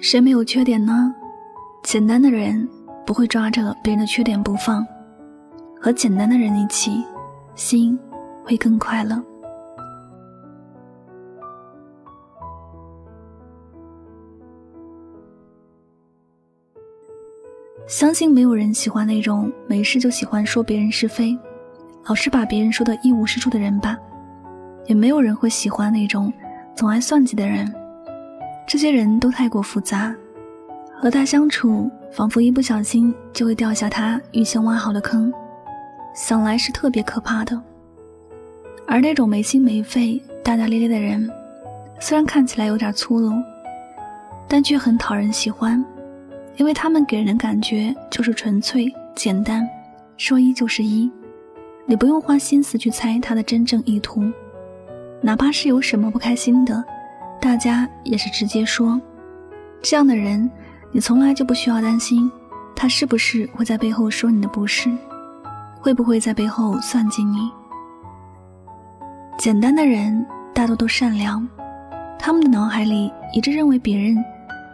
谁没有缺点呢？简单的人不会抓着别人的缺点不放，和简单的人一起，心会更快乐。相信没有人喜欢那种没事就喜欢说别人是非，老是把别人说得一无是处的人吧，也没有人会喜欢那种总爱算计的人。这些人都太过复杂，和他相处仿佛一不小心就会掉下他预先挖好的坑，想来是特别可怕的。而那种没心没肺大大咧咧的人，虽然看起来有点粗鲁，但却很讨人喜欢，因为他们给人的感觉就是纯粹简单，说一就是一，你不用花心思去猜他的真正意图。哪怕是有什么不开心的，大家也是直接说。这样的人你从来就不需要担心他是不是会在背后说你的不是，会不会在背后算计你。简单的人大多都善良，他们的脑海里一致认为别人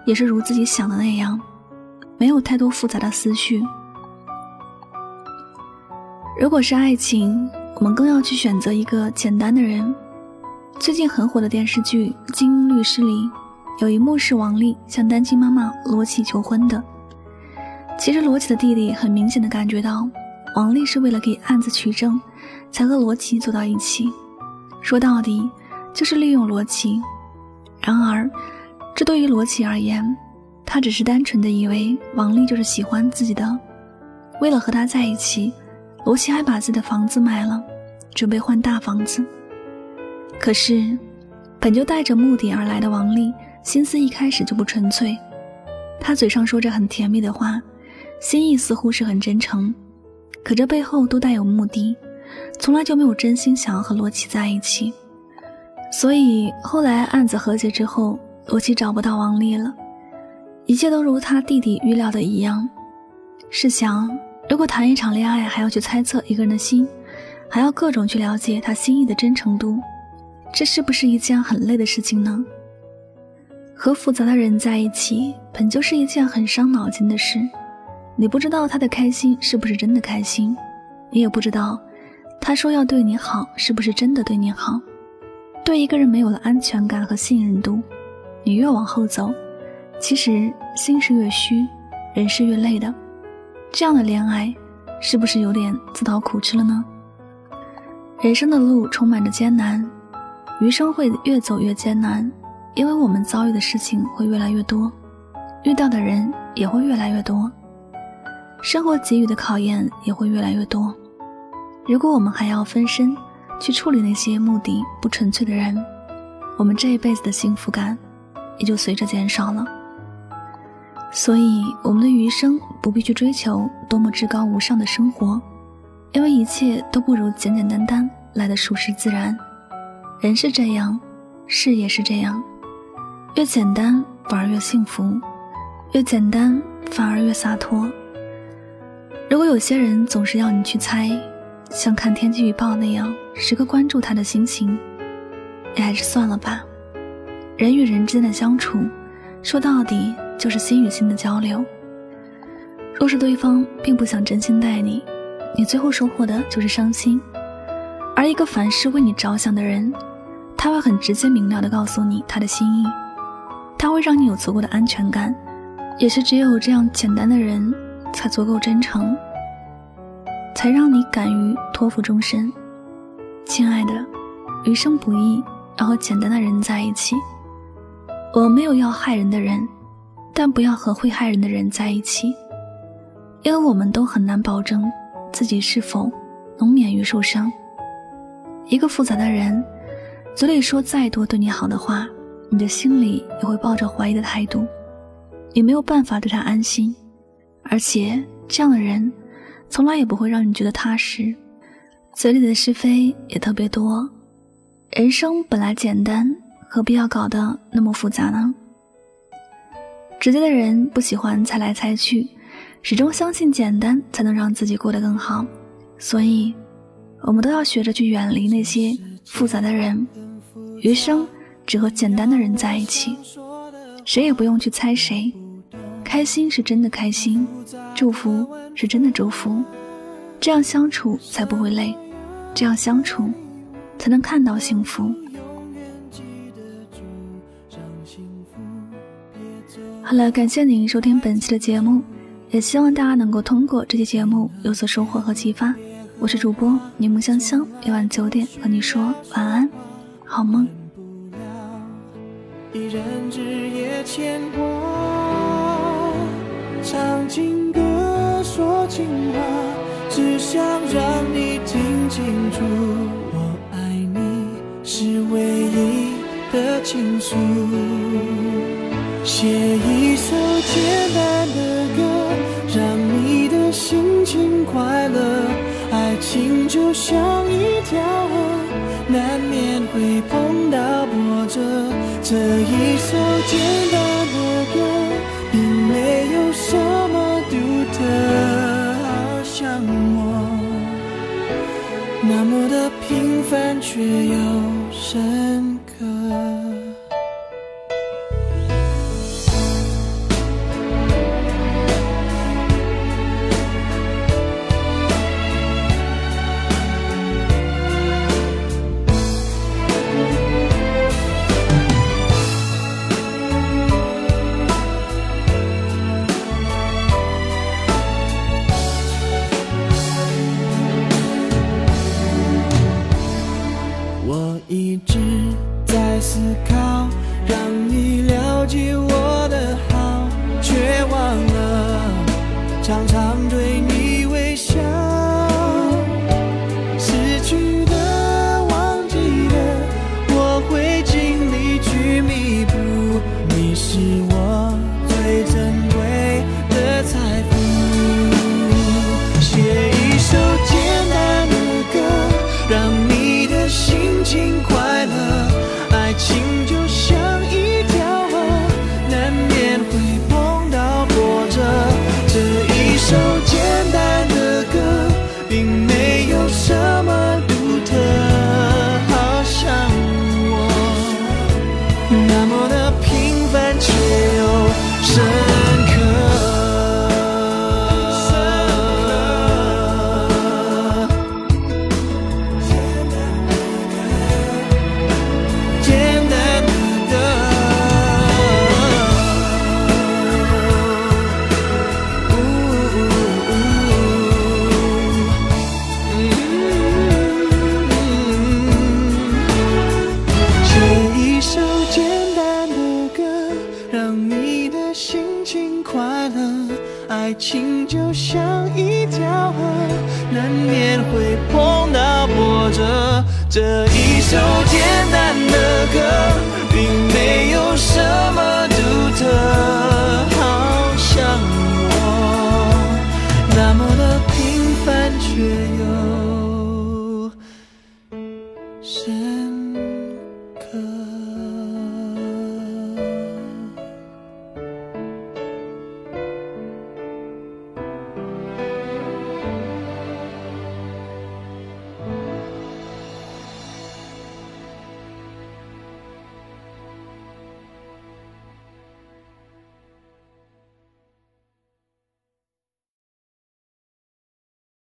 也是如自己想的那样，没有太多复杂的思绪。如果是爱情，我们更要去选择一个简单的人。最近很火的电视剧《精英律师》里有一幕是王丽向单亲妈妈罗琦求婚的。其实罗琦的弟弟很明显地感觉到王丽是为了给案子取证才和罗琦走到一起，说到底就是利用罗琦。然而这对于罗琦而言，他只是单纯的以为王丽就是喜欢自己的。为了和他在一起，罗琦还把自己的房子卖了，准备换大房子。可是本就带着目的而来的王丽，心思一开始就不纯粹。他嘴上说着很甜蜜的话，心意似乎是很真诚，可这背后都带有目的，从来就没有真心想要和罗琦在一起。所以后来案子和解之后，罗琦找不到王丽了，一切都如他弟弟预料的一样。试想，如果谈一场恋爱还要去猜测一个人的心，还要各种去了解他心意的真诚度，这是不是一件很累的事情呢？和复杂的人在一起本就是一件很伤脑筋的事，你不知道他的开心是不是真的开心，你也不知道他说要对你好是不是真的对你好。对一个人没有了安全感和信任度，你越往后走，其实心是越虚，人是越累的。这样的恋爱是不是有点自讨苦吃了呢？人生的路充满着艰难，余生会越走越艰难，因为我们遭遇的事情会越来越多，遇到的人也会越来越多，生活给予的考验也会越来越多。如果我们还要分身去处理那些目的不纯粹的人，我们这一辈子的幸福感也就随着减少了。所以我们的余生不必去追求多么至高无上的生活，因为一切都不如简简单单来得舒适自然。人是这样，事也是这样，越简单反而越幸福，越简单反而越洒脱。如果有些人总是要你去猜，像看天气预报那样时刻关注他的心情，也还是算了吧。人与人之间的相处，说到底就是心与心的交流。若是对方并不想真心待你，你最后收获的就是伤心。而一个凡事为你着想的人，他会很直接明了地告诉你他的心意，他会让你有足够的安全感，也是只有这样简单的人才足够真诚，才让你敢于托付终身。亲爱的，余生不易，要和简单的人在一起。我没有要害人的人，但不要和会害人的人在一起，因为我们都很难保证自己是否能免于受伤。一个复杂的人，嘴里说再多对你好的话，你的心里也会抱着怀疑的态度，也没有办法对他安心，而且这样的人从来也不会让你觉得踏实，嘴里的是非也特别多。人生本来简单，何必要搞得那么复杂呢？直接的人不喜欢猜来猜去，始终相信简单才能让自己过得更好。所以我们都要学着去远离那些复杂的人，余生只和简单的人在一起，谁也不用去猜谁。开心是真的开心，祝福是真的祝福，这样相处才不会累，这样相处才能看到幸福。好了，感谢您收听本期的节目，也希望大家能够通过这期节目有所收获和启发。我是主播柠檬香香，每晚9点和你说晚安，好梦。一人之夜牵挂，唱情歌说情话，只想让你听清楚，我爱你是唯一的情书。写一首简单的歌，让你的心情快乐。爱情就像一条河，难免会碰到波折。这一首简单的歌，并没有什么独特，好像我那么的平凡却又深刻。常常对你微笑，失去的忘记的，我会尽力去弥补。你是我最珍贵的财富。写一首简单的歌，让你的心情快乐。爱情就像一条河，难免会碰到波折。这一首简单的歌，并没有什么独特，好像我那么的平凡却又深刻。爱情就像一条河，难免会碰到波折。这一首简单的歌，并没有什么独特，好像我那么的平凡却又